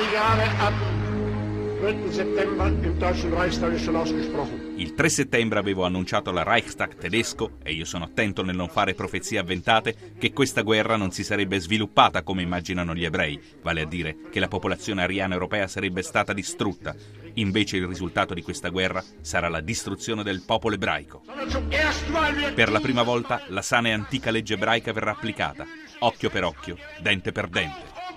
20 Jahre ab 3. September im Deutschen Reichstag ist schon ausgesprochen. Il 3 settembre avevo annunciato al Reichstag tedesco, e io sono attento nel non fare profezie avventate, che questa guerra non si sarebbe sviluppata come immaginano gli ebrei, vale a dire che la popolazione ariana europea sarebbe stata distrutta. Invece il risultato di questa guerra sarà la distruzione del popolo ebraico. Per la prima volta la sana e antica legge ebraica verrà applicata, occhio per occhio, dente per dente.